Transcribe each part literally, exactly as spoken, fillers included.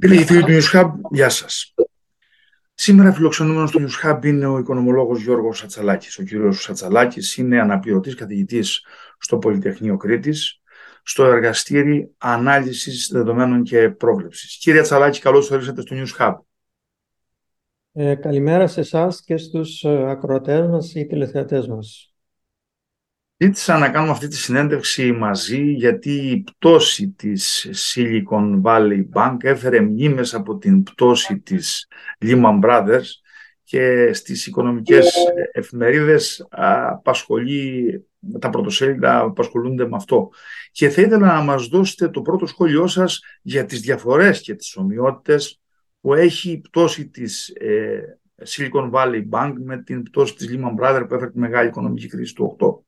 Φίλοι του News Hub, γεια σας. Σήμερα φιλοξενούμενος του News Hub είναι ο οικονομολόγος Γιώργος Ατσαλάκης. Ο κύριος Ατσαλάκης είναι αναπληρωτής καθηγητής στο Πολυτεχνείο Κρήτης, στο εργαστήρι ανάλυσης δεδομένων και πρόβλεψης. Κύριε Ατσαλάκη, καλώς ήρθατε στο News Hub. Ε, καλημέρα σε εσάς και στους ακροατές μας ή τηλεθεατές μας. Ζήτησα να κάνουμε αυτή τη συνέντευξη μαζί γιατί η πτώση της Silicon Valley Bank έφερε μνήμες από την πτώση της Lehman Brothers και στις οικονομικές εφημερίδες απασχολεί, τα πρωτοσέλιδα απασχολούνται με αυτό. Και θα ήθελα να μας δώσετε το πρώτο σχόλιο σας για τις διαφορές και τις ομοιότητες που έχει η πτώση της ε, Silicon Valley Bank με την πτώση της Lehman Brothers που έφερε τη μεγάλη οικονομική κρίση του οκτώ.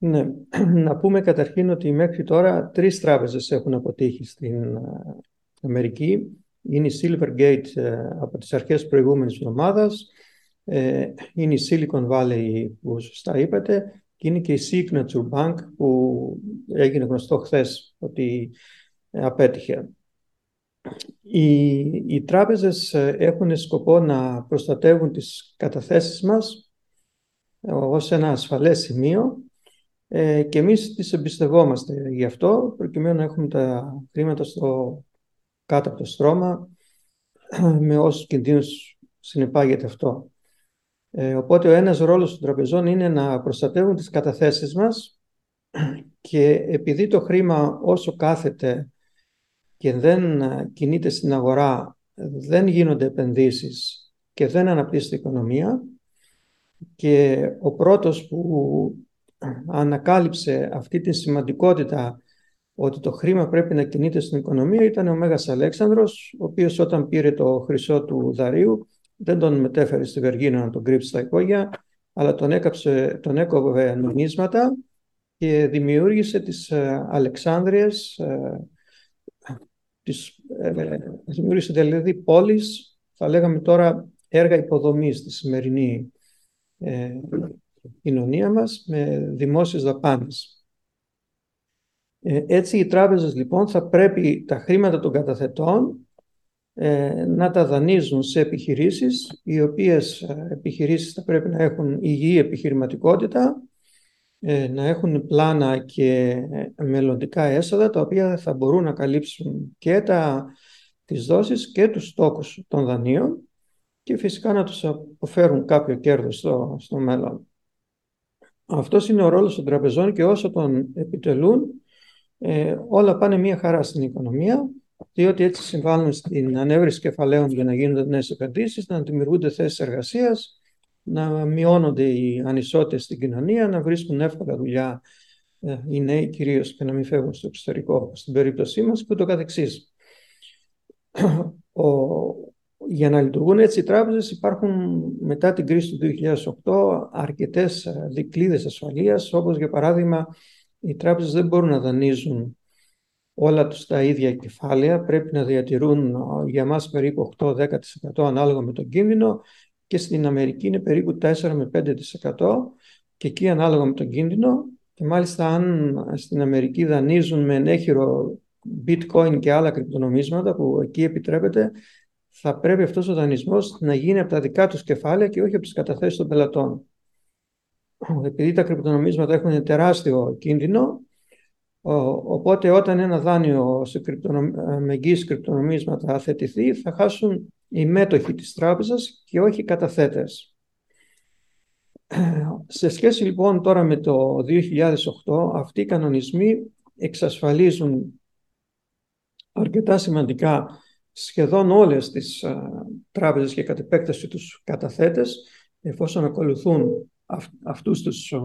Ναι, να πούμε καταρχήν ότι μέχρι τώρα τρεις τράπεζες έχουν αποτύχει στην Αμερική. Είναι η Silvergate από τις αρχές προηγούμενης εβδομάδας, είναι η Silicon Valley που σωστά είπατε και είναι και η Signature Bank που έγινε γνωστό χθες ότι απέτυχε. Οι, οι τράπεζες έχουν σκοπό να προστατεύουν τις καταθέσεις μας ως ένα ασφαλές σημείο και εμείς τις εμπιστευόμαστε γι' αυτό, προκειμένου να έχουμε τα χρήματα στο, κάτω από το στρώμα με όσους κινδύνους συνεπάγεται αυτό. Ε, οπότε ο ένας ρόλος των τραπεζών είναι να προστατεύουν τις καταθέσεις μας και επειδή το χρήμα όσο κάθεται και δεν κινείται στην αγορά, δεν γίνονται επενδύσεις και δεν αναπτύσσεται η οικονομία και ο πρώτος που ανακάλυψε αυτή τη σημαντικότητα ότι το χρήμα πρέπει να κινείται στην οικονομία ήταν ο Μέγας Αλέξανδρος, ο οποίος όταν πήρε το χρυσό του Δαρίου δεν τον μετέφερε στη Βεργίνα να τον κρύψει στα υπόγεια, αλλά τον, έκαψε, τον έκοβε νομίσματα και δημιούργησε τις Αλεξάνδριες, τις, δημιούργησε δηλαδή πόλεις, θα λέγαμε τώρα έργα υποδομής στη σημερινή ε, κοινωνία μας με δημόσιες δαπάνες. Ε, έτσι οι τράπεζες λοιπόν θα πρέπει τα χρήματα των καταθετών ε, να τα δανείζουν σε επιχειρήσεις, οι οποίες επιχειρήσεις θα πρέπει να έχουν υγιή επιχειρηματικότητα, ε, να έχουν πλάνα και μελλοντικά έσοδα τα οποία θα μπορούν να καλύψουν και τα, τις δόσεις και τους στόκους των δανείων και φυσικά να τους αποφέρουν κάποιο κέρδος στο, στο μέλλον. Αυτός είναι ο ρόλος των τραπεζών και όσο τον επιτελούν ε, όλα πάνε μία χαρά στην οικονομία, διότι έτσι συμβάλλουν στην ανέβρεση κεφαλαίων για να γίνονται νέες επενδύσεις, να δημιουργούνται θέσεις εργασίας, να μειώνονται οι ανισότητες στην κοινωνία, να βρίσκουν εύκολα δουλειά ε, οι νέοι κυρίως και να μην φεύγουν στο εξωτερικό, στην περίπτωσή μας και το καθεξής. Για να λειτουργούν έτσι οι τράπεζες υπάρχουν μετά την κρίση του δύο χιλιάδες οκτώ αρκετές δικλείδες ασφαλείας, όπως για παράδειγμα οι τράπεζες δεν μπορούν να δανείζουν όλα τους τα ίδια κεφάλαια, πρέπει να διατηρούν για μας περίπου οκτώ με δέκα τοις εκατό ανάλογα με τον κίνδυνο και στην Αμερική είναι περίπου τέσσερα με πέντε τοις εκατό και εκεί ανάλογα με τον κίνδυνο και μάλιστα αν στην Αμερική δανείζουν με ενέχειρο bitcoin και άλλα κρυπτονομίσματα που εκεί επιτρέπεται, θα πρέπει αυτός ο δανεισμός να γίνει από τα δικά τους κεφάλαια και όχι από τις καταθέσεις των πελατών. Επειδή τα κρυπτονομίσματα έχουν τεράστιο κίνδυνο, οπότε όταν ένα δάνειο σε κρυπτονομ... με εγγύηση κρυπτονομίσματα θετηθεί, θα χάσουν οι μέτοχοι της τράπεζας και όχι οι καταθέτες. Σε σχέση λοιπόν τώρα με το δύο χιλιάδες οκτώ, αυτοί οι κανονισμοί εξασφαλίζουν αρκετά σημαντικά σχεδόν όλες τις α, τράπεζες και κατ' επέκταση τους καταθέτες, εφόσον ακολουθούν αυ, αυτούς τους α,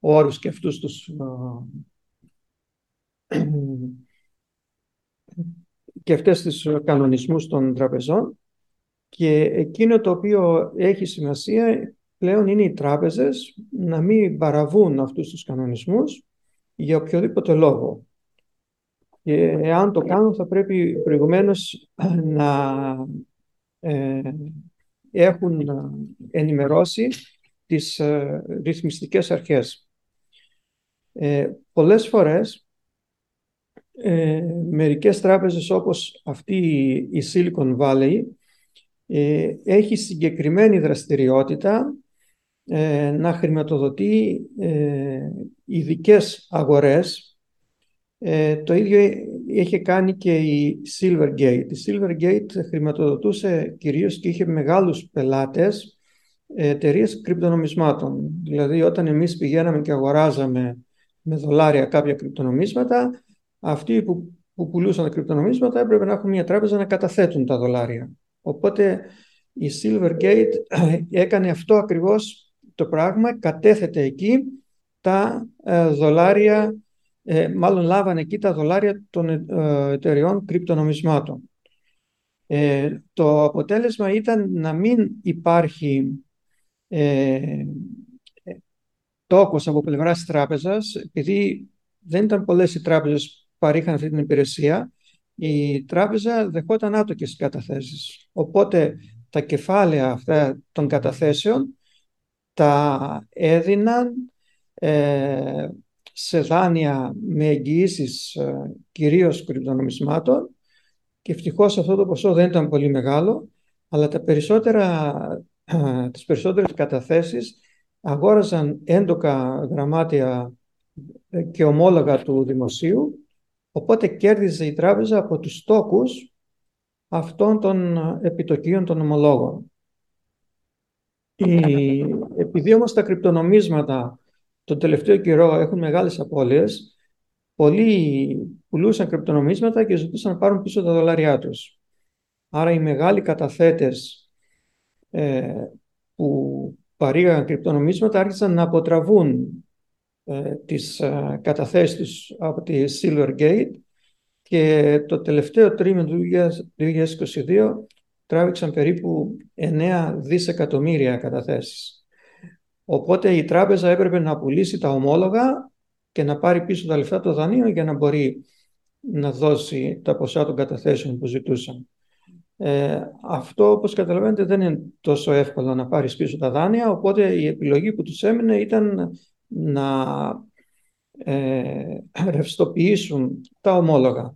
όρους και αυτούς τους, α, και αυτές τις κανονισμούς των τραπεζών. Και εκείνο το οποίο έχει σημασία πλέον είναι οι τράπεζες να μην παραβούν αυτούς τους κανονισμούς για οποιοδήποτε λόγο. Και εάν το κάνουν θα πρέπει προηγουμένως να ε, έχουν ενημερώσει τις ε, ρυθμιστικές αρχές. Ε, πολλές φορές ε, μερικές τράπεζες όπως αυτή η Silicon Valley ε, έχει συγκεκριμένη δραστηριότητα ε, να χρηματοδοτεί ε, ειδικές αγορές. Ε, το ίδιο είχε κάνει και η Silvergate. Η Silvergate χρηματοδοτούσε κυρίως και είχε μεγάλους πελάτες εταιρείες κρυπτονομισμάτων. Δηλαδή όταν εμείς πηγαίναμε και αγοράζαμε με δολάρια κάποια κρυπτονομίσματα, αυτοί που, που πουλούσαν τα κρυπτονομίσματα έπρεπε να έχουν μια τράπεζα να καταθέτουν τα δολάρια. Οπότε η Silvergate έκανε αυτό ακριβώς το πράγμα, κατέθετε εκεί τα ε, δολάρια, ε, μάλλον λάβανε εκεί τα δολάρια των εταιρεών κρυπτονομισμάτων. Ε, το αποτέλεσμα ήταν να μην υπάρχει ε, τόκος από πλευράς τράπεζας, επειδή δεν ήταν πολλές οι τράπεζες που παρήχαν αυτή την υπηρεσία. Η τράπεζα δεχόταν άτοκες καταθέσεις. Οπότε τα κεφάλαια αυτά των καταθέσεων τα έδιναν ε, σε δάνεια με εγγυήσεις ε, κυρίως κρυπτονομισμάτων, και ευτυχώς αυτό το ποσό δεν ήταν πολύ μεγάλο, αλλά τα περισσότερα, ε, τις περισσότερες καταθέσεις αγόραζαν έντοκα γραμμάτια και ομόλογα του δημοσίου, οπότε κέρδιζε η τράπεζα από τους στόκους αυτών των επιτοκίων των ομολόγων. Η... Επειδή όμως τα κρυπτονομίσματα τον τελευταίο καιρό έχουν μεγάλες απώλειες, πολλοί πουλούσαν κρυπτονομίσματα και ζητούσαν να πάρουν πίσω τα δολάρια τους. Άρα οι μεγάλοι καταθέτες ε, που παρήγαγαν κρυπτονομίσματα άρχισαν να αποτραβούν ε, τις ε, καταθέσεις τους από τη Silvergate, και το τελευταίο τρίμηνο του δύο χιλιάδες είκοσι δύο τράβηξαν περίπου εννέα δισεκατομμύρια καταθέσεις. Οπότε η τράπεζα έπρεπε να πουλήσει τα ομόλογα και να πάρει πίσω τα λεφτά το δανείο για να μπορεί να δώσει τα ποσά των καταθέσεων που ζητούσαν. Ε, αυτό, όπως καταλαβαίνετε, δεν είναι τόσο εύκολο να πάρεις πίσω τα δάνεια, οπότε η επιλογή που τους έμεινε ήταν να ε, ρευστοποιήσουν τα ομόλογα.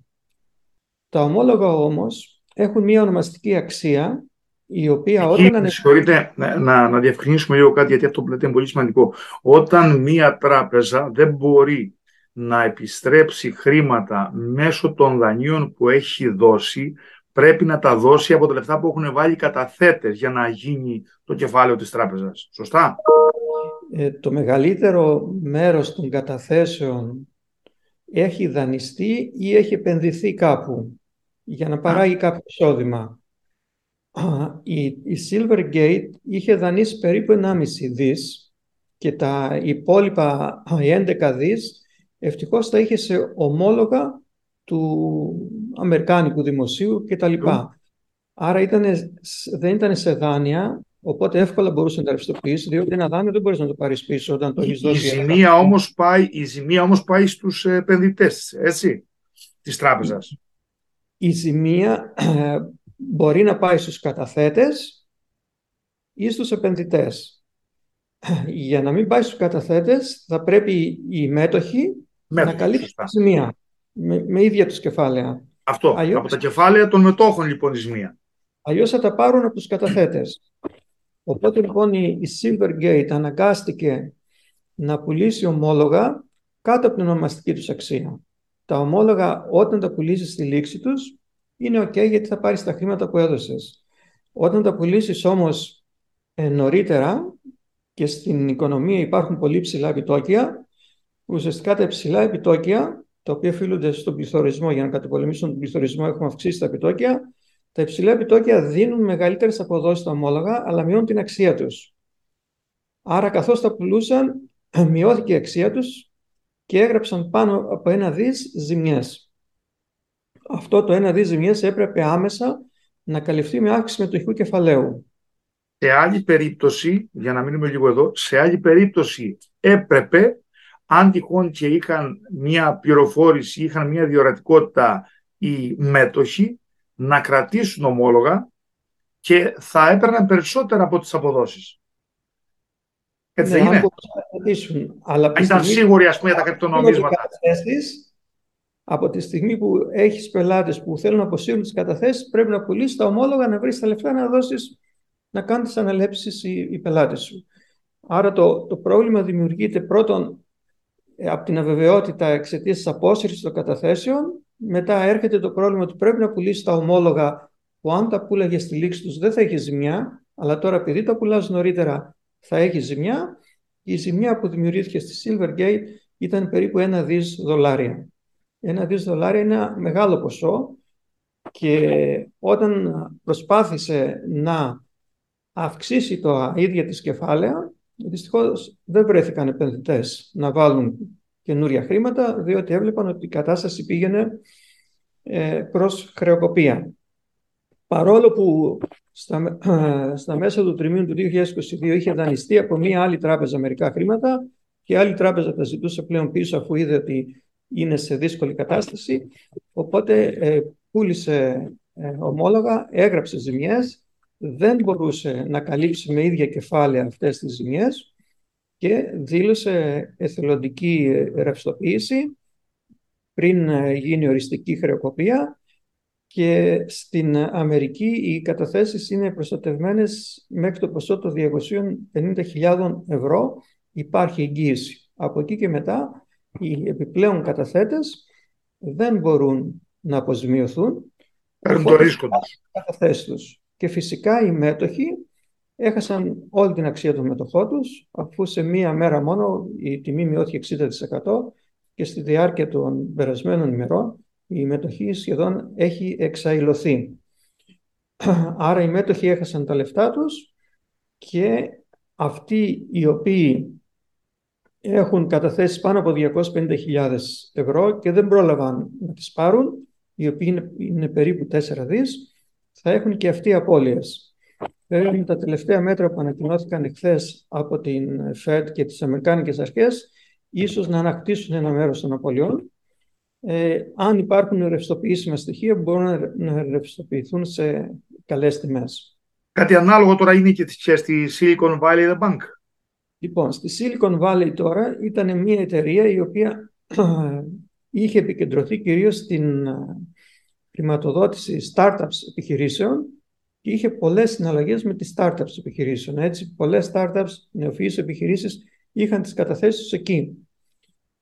Τα ομόλογα όμως έχουν μια ονομαστική αξία, η οποία εκεί, όταν... Με συγχωρείτε, να, να, να διευκρινίσουμε λίγο κάτι, γιατί αυτό που λέτε είναι πολύ σημαντικό. Όταν μια τράπεζα δεν μπορεί να επιστρέψει χρήματα μέσω των δανείων που έχει δώσει, πρέπει να τα δώσει από τα λεφτά που έχουν βάλει οι καταθέτες για να γίνει το κεφάλαιο της τράπεζας. Σωστά? Ε, το μεγαλύτερο μέρος των καταθέσεων έχει δανειστεί ή έχει επενδυθεί κάπου για να παράγει κάποιο εισόδημα. Η, η Silvergate είχε δανείσει περίπου ενάμιση δις και τα υπόλοιπα έντεκα δις ευτυχώς τα είχε σε ομόλογα του αμερικάνικου δημοσίου και τα λοιπά. Άρα ήτανε, δεν ήταν σε δάνεια, οπότε εύκολα μπορούσε να τα ρευστοποιήσει, διότι ένα δάνειο δεν μπορείς να το πάρεις πίσω όταν το έχεις δώσει. Η ζημία όμως πάει, η ζημία όμως πάει στους επενδυτές, έτσι, της τράπεζας. Η ζημία ε, μπορεί να πάει στους καταθέτες ή στους επενδυτές. Για να μην πάει στους καταθέτες θα πρέπει οι μέτοχοι, μέτοχοι να καλύψουν τη ζημία. Με, με ίδια τους κεφάλαια. Αυτό, αλλιώς, από τα κεφάλαια των μετόχων λοιπόν η ζημία. Αλλιώς θα τα πάρουν από τους καταθέτες. Οπότε λοιπόν η Silvergate αναγκάστηκε να πουλήσει ομόλογα κάτω από την ονομαστική τους αξία. Τα ομόλογα όταν τα πουλήσεις στη λήξη τους είναι ok, γιατί θα πάρεις τα χρήματα που έδωσες. Όταν τα πουλήσεις όμως ε, νωρίτερα, και στην οικονομία υπάρχουν πολύ ψηλά επιτόκια, ουσιαστικά τα υψηλά επιτόκια, τα οποία οφείλονται στον πληθωρισμό, για να καταπολεμήσουν τον πληθωρισμό, έχουμε αυξήσει τα επιτόκια. Τα υψηλά επιτόκια δίνουν μεγαλύτερες αποδόσεις στα ομόλογα, αλλά μειώνουν την αξία τους. Άρα, καθώς τα πουλούσαν, μειώθηκε η αξία τους και έγραψαν πάνω από ένα δις ζημιές. Αυτό το ένα δις ζημιές έπρεπε άμεσα να καλυφθεί με αύξηση μετοχικού κεφαλαίου. Σε άλλη περίπτωση, για να μείνουμε λίγο εδώ, σε άλλη περίπτωση έπρεπε, αν τυχόν και είχαν μια πληροφόρηση, είχαν μια διορατικότητα οι μέτοχοι, να κρατήσουν ομόλογα και θα έπαιρναν περισσότερα από τις αποδόσεις. Έτσι ναι, δεν είναι. Αν, αλλά αν ήταν σίγουροι ας πούμε για τα κρυπτονομίσματα. Από τη στιγμή που έχεις πελάτες που θέλουν να αποσύρουν τις καταθέσεις, πρέπει να πουλήσεις τα ομόλογα, να βρεις τα λεφτά, να δώσεις, να κάνουν τις αναλέψεις οι, οι πελάτες σου. Άρα το, το πρόβλημα δημιουργείται πρώτον από την αβεβαιότητα εξαιτίας της απόσυρσης των καταθέσεων. Μετά έρχεται το πρόβλημα ότι πρέπει να πουλήσεις τα ομόλογα που, αν τα πουλάγες στη λήξη τους, δεν θα έχεις ζημιά, αλλά τώρα επειδή τα πουλάς νωρίτερα θα έχεις ζημιά. Η ζημιά που δημιουργήθηκε στη Silvergate ήταν περίπου ένα δις δολάρια. Ένα δις δολάρια είναι ένα μεγάλο ποσό, και όταν προσπάθησε να αυξήσει το ίδια της κεφάλαια, δυστυχώς δεν βρέθηκαν επενδυτές να βάλουν καινούρια χρήματα, διότι έβλεπαν ότι η κατάσταση πήγαινε ε, προς χρεοκοπία. Παρόλο που στα, ε, στα μέσα του τριμήνου του δύο χιλιάδες είκοσι δύο είχε δανειστεί από μία άλλη τράπεζα μερικά χρήματα και άλλη τράπεζα τα ζητούσε πλέον πίσω, αφού είδε ότι είναι σε δύσκολη κατάσταση, οπότε ε, πούλησε ε, ομόλογα, έγραψε ζημιές, δεν μπορούσε να καλύψει με ίδια κεφάλαια αυτές τις ζημιές και δήλωσε εθελοντική ρευστοποίηση πριν γίνει οριστική χρεοκοπία, και στην Αμερική οι καταθέσεις είναι προστατευμένες μέχρι το ποσό των διακόσιες πενήντα χιλιάδες ευρώ, υπάρχει εγγύηση. Από εκεί και μετά οι επιπλέον καταθέτες δεν μπορούν να αποζημιωθούν, παίρνουν το ρίσκο τους. Και φυσικά οι μέτοχοι έχασαν όλη την αξία των μετοχών τους, αφού σε μία μέρα μόνο η τιμή μειώθηκε εξήντα τοις εκατό και στη διάρκεια των περασμένων ημερών η μετοχή σχεδόν έχει εξαϊλωθεί. Άρα οι μέτοχοι έχασαν τα λεφτά τους, και αυτοί οι οποίοι έχουν καταθέσεις πάνω από διακόσιες πενήντα χιλιάδες ευρώ και δεν πρόλαβαν να τις πάρουν, οι οποίοι είναι περίπου τέσσερα δις, θα έχουν και αυτοί απώλειες. Βέβαια, τα τελευταία μέτρα που ανακοινώθηκαν εχθές από την Fed και τις Αμερικάνικες Αρχές, ίσως να ανακτήσουν ένα μέρος των απολειών. Ε, αν υπάρχουν ρευστοποιήσιμα στοιχεία, μπορούν να ρευστοποιηθούν σε καλές τιμές. Κάτι ανάλογο τώρα είναι και στη Silicon Valley Bank. Λοιπόν, στη Silicon Valley τώρα ήταν μια εταιρεία η οποία είχε επικεντρωθεί κυρίως στην χρηματοδότηση startups επιχειρήσεων και είχε πολλές συναλλαγές με τις startups επιχειρήσεων. Έτσι, πολλές startups, νεοφυείς επιχειρήσεις είχαν τις καταθέσεις τους εκεί.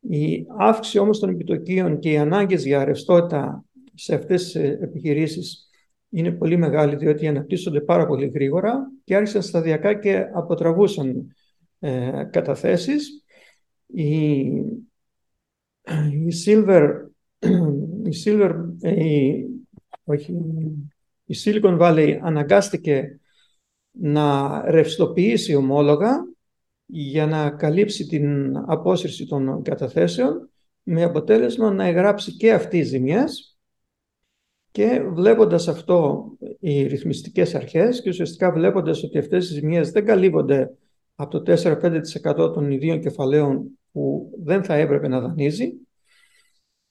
Η αύξηση όμως των επιτοκίων και οι ανάγκες για ρευστότητα σε αυτές τις επιχειρήσεις είναι πολύ μεγάλη, διότι αναπτύσσονται πάρα πολύ γρήγορα και άρχισαν σταδιακά και αποτραβούσαν ε, καταθέσεις. Η, η Silver... Η, Silver, η, όχι, η Silicon Valley αναγκάστηκε να ρευστοποιήσει ομόλογα για να καλύψει την απόσυρση των καταθέσεων, με αποτέλεσμα να εγγράψει και αυτή οι ζημιές, και βλέποντας αυτό οι ρυθμιστικές αρχές, και ουσιαστικά βλέποντας ότι αυτές οι ζημιές δεν καλύπτονται από το τέσσερα με πέντε τοις εκατό των ιδίων κεφαλαίων που δεν θα έπρεπε να δανείζει,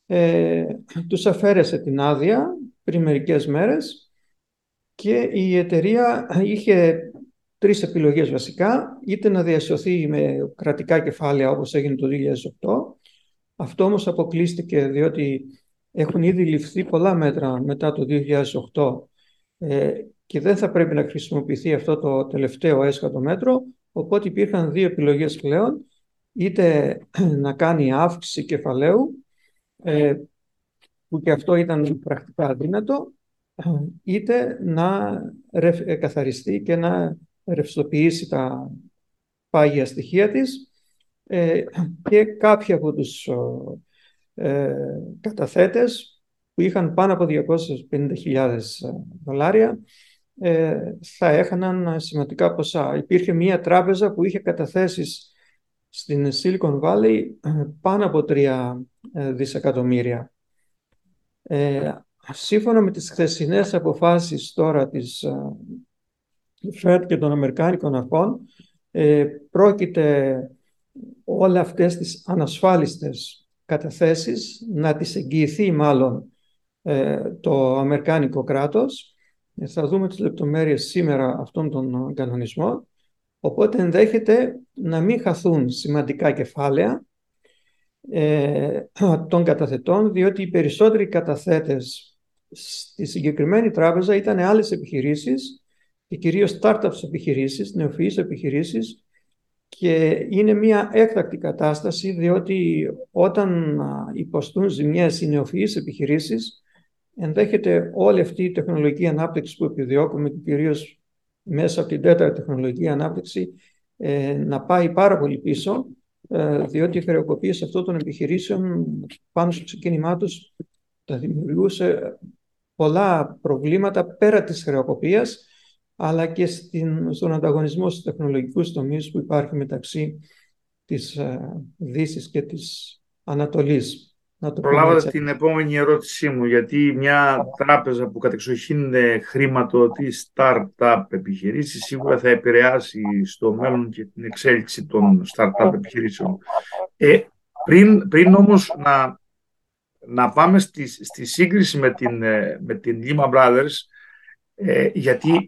Ε, τους αφαίρεσε την άδεια πριν μερικές μέρες, και η εταιρεία είχε τρεις επιλογές βασικά: είτε να διασωθεί με κρατικά κεφάλαια όπως έγινε το δύο χιλιάδες οκτώ, αυτό όμως αποκλείστηκε διότι έχουν ήδη ληφθεί πολλά μέτρα μετά το δύο χιλιάδες οκτώ ε, και δεν θα πρέπει να χρησιμοποιηθεί αυτό το τελευταίο έσχατο μέτρο, οπότε υπήρχαν δύο επιλογές πλέον: είτε να κάνει αύξηση κεφαλαίου, που και αυτό ήταν πρακτικά αδύνατο, είτε να καθαριστεί και να ρευστοποιήσει τα πάγια στοιχεία της, και κάποιοι από τους καταθέτες που είχαν πάνω από διακόσιες πενήντα χιλιάδες δολάρια θα έχαναν σημαντικά ποσά. Υπήρχε μία τράπεζα που είχε καταθέσεις στην Silicon Valley πάνω από τρία δισεκατομμύρια. Ε, σύμφωνα με τις χθεσινές αποφάσεις τώρα της Fed και των Αμερικάνικων Αρχών, ε, πρόκειται όλα αυτές τις ανασφάλιστες καταθέσεις να τις εγγυηθεί μάλλον ε, το Αμερικάνικο κράτος. Ε, θα δούμε τις λεπτομέρειες σήμερα αυτών των κανονισμών. Οπότε ενδέχεται να μην χαθούν σημαντικά κεφάλαια, ε, των καταθετών, διότι οι περισσότεροι καταθέτες στη συγκεκριμένη τράπεζα ήταν άλλες επιχειρήσεις και κυρίως startups επιχειρήσεις, νεοφυείς επιχειρήσεις, και είναι μια έκτακτη κατάσταση, διότι όταν υποστούν ζημιές οι νεοφυείς επιχειρήσεις, ενδέχεται όλη αυτή η τεχνολογική ανάπτυξη που επιδιώκουμε, και κυρίως μέσα από την τέταρτη τεχνολογική ανάπτυξη, ε, να πάει πάρα πολύ πίσω, ε, διότι η χρεοκοπίες αυτών των επιχειρήσεων πάνω στο ξεκίνημά τους θα δημιουργούσε πολλά προβλήματα πέρα της χρεοκοπίας, αλλά και στην, στον ανταγωνισμό στους τεχνολογικούς τομείς που υπάρχει μεταξύ της α, Δύσης και της Ανατολής. Να το προλάβατε την επόμενη ερώτησή μου, γιατί μια τράπεζα που κατεξοχήν χρηματοδοτεί startup επιχειρήσεις σίγουρα θα επηρεάσει στο μέλλον και την εξέλιξη των startup επιχειρήσεων. Ε, πριν, πριν όμως να, να πάμε στη, στη σύγκριση με την, με την Lehman Brothers, Ε, γιατί η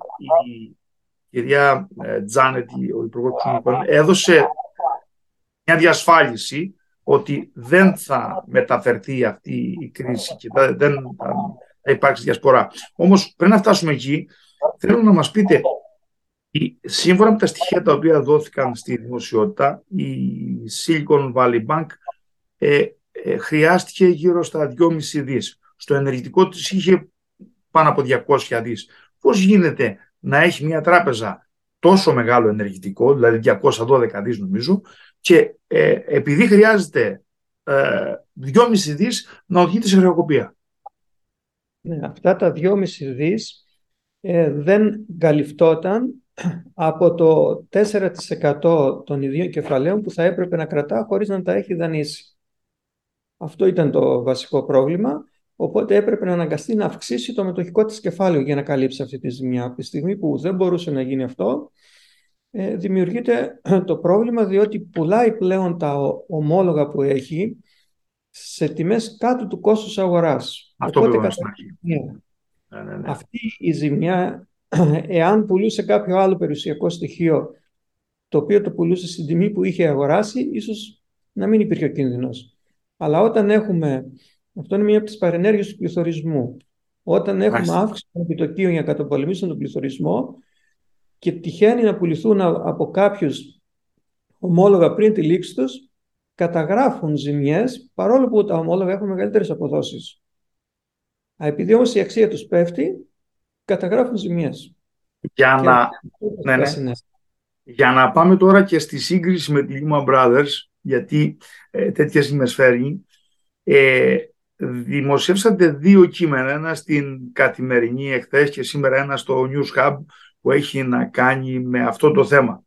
κυρία Τζάνετ, ο υπουργός Κοινωνικών, έδωσε μια διασφάλιση ότι δεν θα μεταφερθεί αυτή η κρίση και θα, δεν θα, θα υπάρξει διασπορά. Όμως πριν να φτάσουμε εκεί, θέλω να μας πείτε, σύμφωνα με τα στοιχεία τα οποία δόθηκαν στη δημοσιότητα, η Silicon Valley Bank ε, ε, χρειάστηκε γύρω στα δυόμισι δις. Στο ενεργητικό της είχε πάνω από διακόσια δις. Πώς γίνεται να έχει μια τράπεζα τόσο μεγάλο ενεργητικό, δηλαδή διακόσια δώδεκα δις νομίζω, και ε, επειδή χρειάζεται ε, δυόμισι δις να οδηγείται σε χρεοκοπία? Ναι, αυτά τα δυόμισι δις ε, δεν καλυφτόταν από το τέσσερα τοις εκατό των ιδίων κεφαλαίων που θα έπρεπε να κρατά χωρίς να τα έχει δανείσει. Αυτό ήταν το βασικό πρόβλημα. Οπότε έπρεπε να αναγκαστεί να αυξήσει το μετοχικό της κεφάλαιο για να καλύψει αυτή τη ζημιά. Από τη στιγμή που δεν μπορούσε να γίνει αυτό, δημιουργείται το πρόβλημα, διότι πουλάει πλέον τα ομόλογα που έχει σε τιμές κάτω του κόστους αγοράς. Αυτό πρέπει να έχει. Αυτή η ζημιά, εάν πουλούσε κάποιο άλλο περιουσιακό στοιχείο, το οποίο το πουλούσε στην τιμή που είχε αγοράσει, ίσως να μην υπήρχε ο κίνδυνος. Αλλά όταν έχουμε... Αυτό είναι μία από τις παρενέργειες του πληθωρισμού. Όταν έχουμε Άχι. αύξηση των επιτοκίων για να καταπολεμήσουν τον πληθωρισμό και τυχαίνει να πουληθούν από κάποιους ομόλογα πριν τη λήξη τους, καταγράφουν ζημιές, παρόλο που τα ομόλογα έχουν μεγαλύτερες αποδόσεις. Επειδή όμως η αξία τους πέφτει, καταγράφουν ζημιές. Για, να... Ναι, ναι. για να πάμε τώρα και στη σύγκριση με τη Lehman Brothers, γιατί ε, τέτοια ζημιές φέρνει. Ε, Δημοσιεύσατε δύο κείμενα, ένα στην Καθημερινή εχθές και σήμερα ένα στο News Hub, που έχει να κάνει με αυτό το θέμα.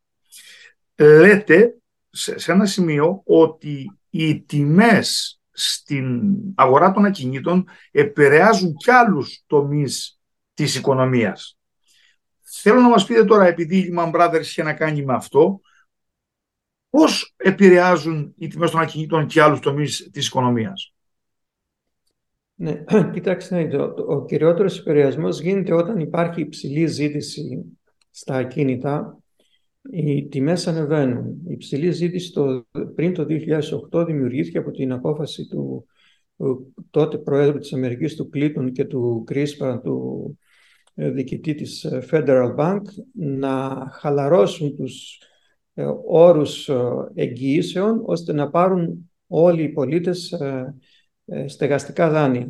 Λέτε σε ένα σημείο ότι οι τιμές στην αγορά των ακινήτων επηρεάζουν κι άλλους τομείς της οικονομίας. Θέλω να μας πείτε τώρα, επειδή η Lehman Brothers είχε να κάνει με αυτό, πώς επηρεάζουν οι τιμές των ακινήτων και άλλους τομείς της οικονομίας? Ναι, κοιτάξτε, ο κυριότερος επηρεασμός γίνεται όταν υπάρχει υψηλή ζήτηση στα ακίνητα, οι τιμές ανεβαίνουν. Η υψηλή ζήτηση το, πριν το δύο χιλιάδες οκτώ δημιουργήθηκε από την απόφαση του τότε Προέδρου της Αμερικής, του Κλίντον, και του Κρίσπα, του διοικητή της Federal Bank, να χαλαρώσουν τους όρους εγγυήσεων, ώστε να πάρουν όλοι οι πολίτες στεγαστικά δάνεια.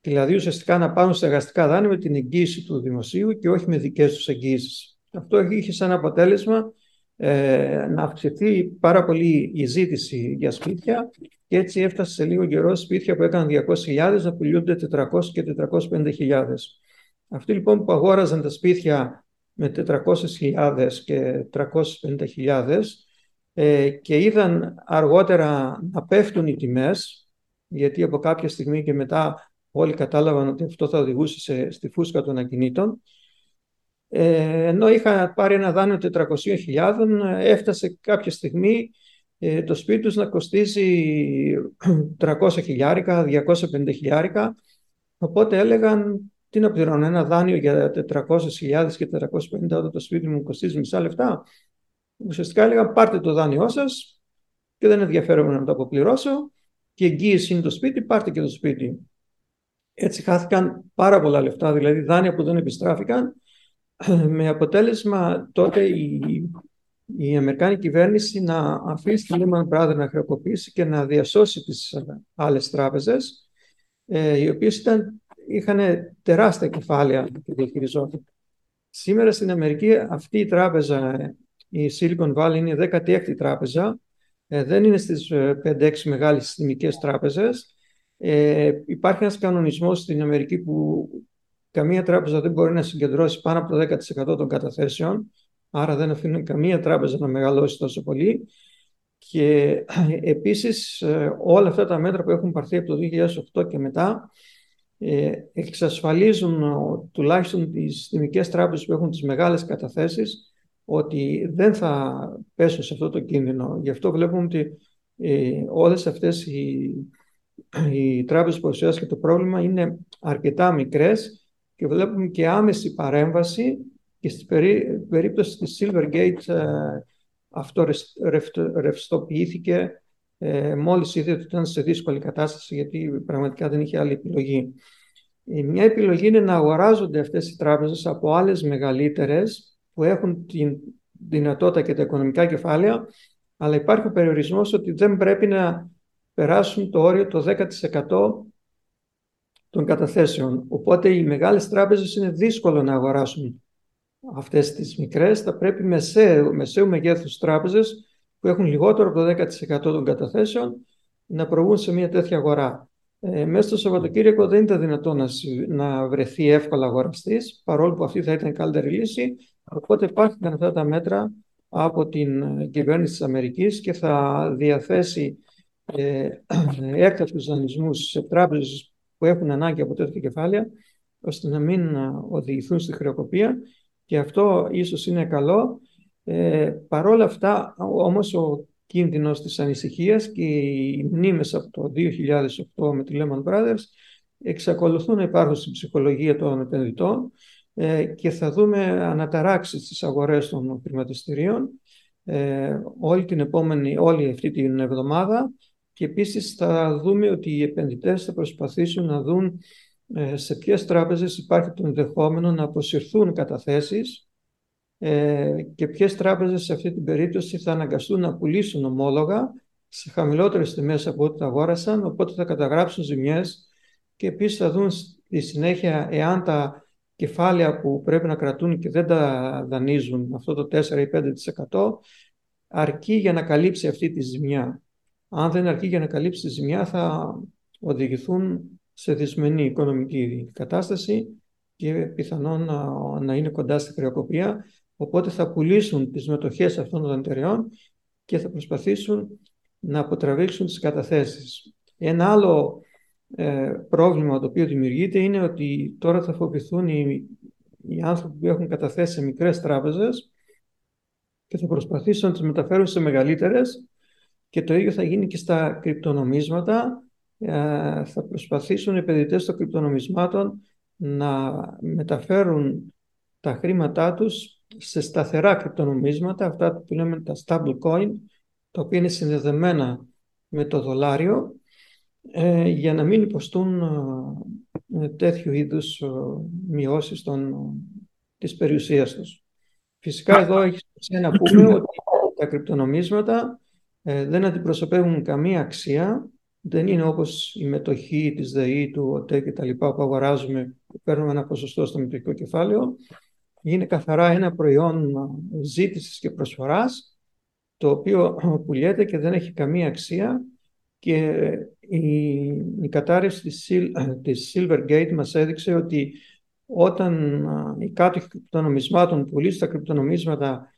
Δηλαδή ουσιαστικά να πάρουν στεγαστικά δάνεια με την εγγύηση του δημοσίου και όχι με δικές τους εγγύησεις. Αυτό είχε σαν αποτέλεσμα ε, να αυξηθεί πάρα πολύ η ζήτηση για σπίτια, και έτσι έφτασε σε λίγο καιρό σπίτια που έκαναν διακόσιες χιλιάδες να πουλούνται τετρακόσιες και τετρακόσιες πενήντα χιλιάδες. Αυτοί λοιπόν που αγόραζαν τα σπίτια με τετρακόσιες χιλιάδες και τριακόσιες πενήντα χιλιάδες ε, και είδαν αργότερα να πέφτουν οι τιμές, γιατί από κάποια στιγμή και μετά όλοι κατάλαβαν ότι αυτό θα οδηγούσε σε, στη φούσκα των ακινήτων. Ε, ενώ είχα πάρει ένα δάνειο τετρακόσιες χιλιάδες, έφτασε κάποια στιγμή ε, το σπίτι τους να κοστίζει τριακόσια χιλιάρικα, διακόσια πενήντα χιλιάρικα, οπότε έλεγαν, τι να πληρώνω, ένα δάνειο για τετρακόσιες χιλιάδες και τετρακόσιες πενήντα, όταν το σπίτι μου κοστίζει μισά λεφτά? Ουσιαστικά έλεγαν, πάρτε το δάνειό σας και δεν ενδιαφέρομαι να το αποπληρώσω και εγγύηση είναι το σπίτι, πάρτε και το σπίτι. Έτσι χάθηκαν πάρα πολλά λεφτά, δηλαδή δάνεια που δεν επιστράφηκαν, με αποτέλεσμα τότε η, η Αμερικάνικη κυβέρνηση να αφήσει τη Lehman Brothers να χρεοκοπήσει και να διασώσει τις άλλες τράπεζες, ε, οι οποίες ήταν, είχαν τεράστια κεφάλαια και διαχειριζόταν. Σήμερα στην Αμερική αυτή η τράπεζα, η Silicon Valley, είναι η δέκατη έκτη τράπεζα, ε, δεν είναι στις πέντε έξι μεγάλες συστημικές τράπεζες. Ε, υπάρχει ένας κανονισμός στην Αμερική που καμία τράπεζα δεν μπορεί να συγκεντρώσει πάνω από το δέκα τοις εκατό των καταθέσεων, άρα δεν αφήνουν καμία τράπεζα να μεγαλώσει τόσο πολύ. Και επίσης όλα αυτά τα μέτρα που έχουν πάρθει από το δύο χιλιάδες οκτώ και μετά ε, εξασφαλίζουν τουλάχιστον τις συστημικές τράπεζες που έχουν τις μεγάλες καταθέσεις ότι δεν θα πέσουν σε αυτό το κίνδυνο. Γι' αυτό βλέπουμε ότι ε, όλες αυτές οι Οι τράπεζες που παρουσιάστηκε το πρόβλημα είναι αρκετά μικρές και βλέπουμε και άμεση παρέμβαση και στην περί... περίπτωση της Silvergate ε, αυτό ρευστοποιήθηκε ε, μόλις είδε ότι ήταν σε δύσκολη κατάσταση γιατί πραγματικά δεν είχε άλλη επιλογή. Ε, μια επιλογή είναι να αγοράζονται αυτές οι τράπεζες από άλλες μεγαλύτερες που έχουν την δυνατότητα και τα οικονομικά κεφάλαια, αλλά υπάρχει ο περιορισμός ότι δεν πρέπει να περάσουν το όριο το δέκα τοις εκατό των καταθέσεων. Οπότε οι μεγάλες τράπεζες είναι δύσκολο να αγοράσουν αυτές τις μικρές. Θα πρέπει μεσαίου, μεσαίου μεγέθους τράπεζες που έχουν λιγότερο από το δέκα τοις εκατό των καταθέσεων να προβούν σε μια τέτοια αγορά. Ε, μέσα στο Σαββατοκύριακο δεν ήταν δυνατό να, να βρεθεί εύκολα αγοραστής, παρόλο που αυτή θα ήταν η καλύτερη λύση. Οπότε υπάρχουν αυτά τα μέτρα από την κυβέρνηση της Αμερικής και θα διαθέσει Ε, έκτακτους δανεισμούς σε τράπεζες που έχουν ανάγκη από τέτοια κεφάλαια ώστε να μην οδηγηθούν στη χρεοκοπία και αυτό ίσως είναι καλό. Ε, παρόλα αυτά όμως ο κίνδυνος της ανησυχίας και οι μνήμες από το δύο χιλιάδες οκτώ με τη Lehman Brothers εξακολουθούν να υπάρχουν στην ψυχολογία των επενδυτών ε, και θα δούμε αναταράξεις στις αγορές των χρηματιστηρίων ε, όλη, την επόμενη, όλη αυτή την εβδομάδα. Και επίσης θα δούμε ότι οι επενδυτές θα προσπαθήσουν να δουν σε ποιες τράπεζες υπάρχει το ενδεχόμενο να αποσυρθούν καταθέσεις και ποιες τράπεζες σε αυτή την περίπτωση θα αναγκαστούν να πουλήσουν ομόλογα σε χαμηλότερες τιμές από ό,τι τα αγόρασαν, οπότε θα καταγράψουν ζημιές και επίσης θα δουν στη συνέχεια εάν τα κεφάλαια που πρέπει να κρατούν και δεν τα δανείζουν, αυτό το τέσσερα ή πέντε τοις εκατό, αρκεί για να καλύψει αυτή τη ζημιά. Αν δεν αρκεί για να καλύψει τη ζημιά, θα οδηγηθούν σε δυσμενή οικονομική κατάσταση και πιθανόν να, να είναι κοντά στη χρεοκοπία. Οπότε θα πουλήσουν τις μετοχές αυτών των εταιρεών και θα προσπαθήσουν να αποτραβήξουν τις καταθέσεις. Ένα άλλο ε, πρόβλημα το οποίο δημιουργείται είναι ότι τώρα θα φοβηθούν οι, οι άνθρωποι που έχουν καταθέσει σε μικρές τράπεζες και θα προσπαθήσουν να τις μεταφέρουν σε μεγαλύτερες. Και το ίδιο θα γίνει και στα κρυπτονομίσματα. Ε, θα προσπαθήσουν οι επενδυτές των κρυπτονομισμάτων να μεταφέρουν τα χρήματά τους σε σταθερά κρυπτονομίσματα, αυτά που λέμε τα stable coin, τα οποία είναι συνδεδεμένα με το δολάριο, ε, για να μην υποστούν ε, τέτοιου είδους ε, μειώσεις των, της περιουσίας τους. Φυσικά εδώ έχει σημασία να πούμε ότι τα κρυπτονομίσματα Ε, δεν αντιπροσωπεύουν καμία αξία, δεν είναι όπως η μετοχή της ΔΕΗ, του ΟΤΕ και τα λοιπά που αγοράζουμε, που παίρνουμε ένα ποσοστό στο μετοχικό κεφάλαιο. Είναι καθαρά ένα προϊόν ζήτησης και προσφοράς, το οποίο πουλιέται και δεν έχει καμία αξία και η, η κατάρρευση της, της Silvergate μας έδειξε ότι όταν οι κάτοχοι κρυπτονομισμάτων πουλήσουν τα κρυπτονομίσματα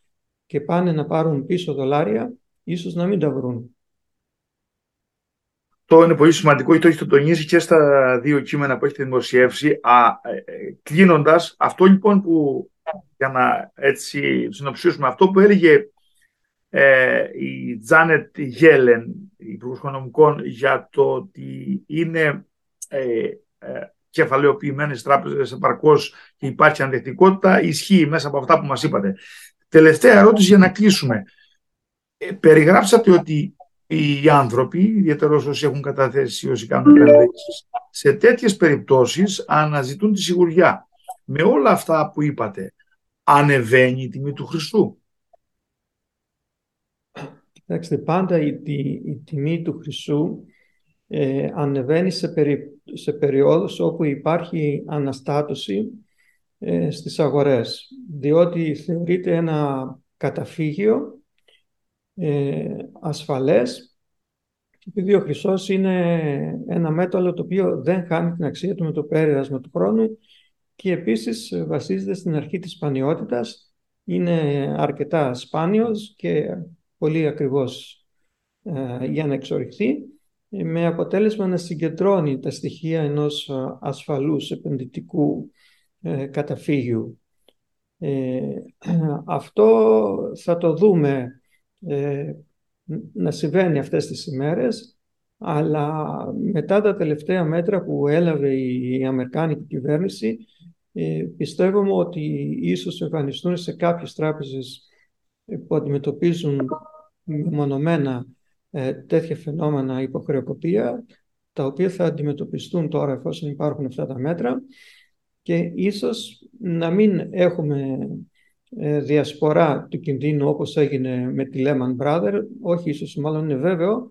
και πάνε να πάρουν πίσω δολάρια, ίσως να μην τα βρουν. Αυτό είναι πολύ σημαντικό γιατί το έχετε τονίσει και στα δύο κείμενα που έχετε δημοσιεύσει. Α, ε, κλείνοντας, αυτό λοιπόν που, για να έτσι συνοψίσουμε, αυτό που έλεγε ε, η Τζάνετ Γέλεν, υπουργός οικονομικών, για το ότι είναι ε, ε, κεφαλαιοποιημένες τράπεζες επαρκώς και υπάρχει αντεκτικότητα, ισχύει μέσα από αυτά που μας είπατε. Τελευταία ερώτηση για να κλείσουμε. Περιγράψατε ότι οι άνθρωποι, ιδιαίτερα όσοι έχουν καταθέσει, όσοι κάνουν επενδύσεις, σε τέτοιες περιπτώσεις αναζητούν τη σιγουριά. Με όλα αυτά που είπατε, ανεβαίνει η τιμή του χρυσού? Κοιτάξτε, πάντα η, η, η τιμή του χρυσού ε, ανεβαίνει σε, περι, σε περιόδους όπου υπάρχει αναστάτωση ε, στις αγορές, διότι θεωρείται ένα καταφύγιο ε, ασφαλές, επειδή ο χρυσός είναι ένα μέταλλο το οποίο δεν χάνει την αξία του με το πέρασμα του χρόνου και επίσης βασίζεται στην αρχή της σπανιότητας, είναι αρκετά σπάνιος και πολύ ακριβώς ε, για να εξορυχθεί, με αποτέλεσμα να συγκεντρώνει τα στοιχεία ενός ασφαλούς επενδυτικού ε, καταφύγιου. Ε, αυτό θα το δούμε ε, να συμβαίνει αυτές τις ημέρες, αλλά μετά τα τελευταία μέτρα που έλαβε η αμερικάνικη κυβέρνηση, ε, πιστεύουμε ότι ίσως εμφανιστούν σε κάποιες τράπεζες που αντιμετωπίζουν μονομένα ε, τέτοια φαινόμενα υποχρεοκοπία, τα οποία θα αντιμετωπιστούν τώρα εφόσον υπάρχουν αυτά τα μέτρα, και ίσως να μην έχουμε ε, διασπορά του κινδύνου όπως έγινε με τη Lehman Brothers. Όχι ίσως, μάλλον είναι βέβαιο,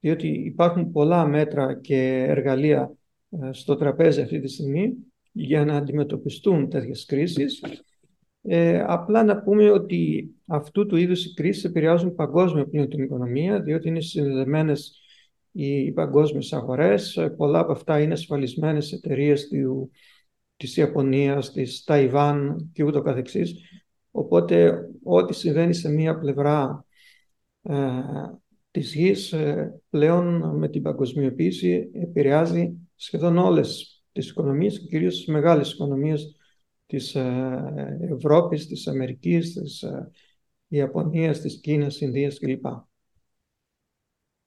διότι υπάρχουν πολλά μέτρα και εργαλεία ε, στο τραπέζι αυτή τη στιγμή για να αντιμετωπιστούν τέτοιες κρίσεις. Ε, απλά να πούμε ότι αυτού του είδους οι κρίσεις επηρεάζουν παγκόσμια πλέον την οικονομία, διότι είναι συνδεδεμένες οι παγκόσμιες αγορές. Πολλά από αυτά είναι ασφαλισμένες εταιρείες του, της Ιαπωνίας, της Ταϊβάν και ούτω καθεξής. Οπότε ό,τι συμβαίνει σε μία πλευρά ε, της γης ε, πλέον με την παγκοσμιοποίηση επηρεάζει σχεδόν όλες τις οικονομίες και κυρίως τις μεγάλες οικονομίες της Ευρώπης, της Αμερικής, της Ιαπωνίας, της Κίνας, Ινδίας κλπ.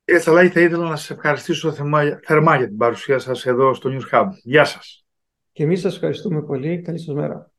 Κύριε Ατσαλάκη, θα ήθελα να σας ευχαριστήσω θερμά για την παρουσία σας εδώ στο News Hub. Γεια σας. Και εμείς σας ευχαριστούμε πολύ. Καλή σας μέρα.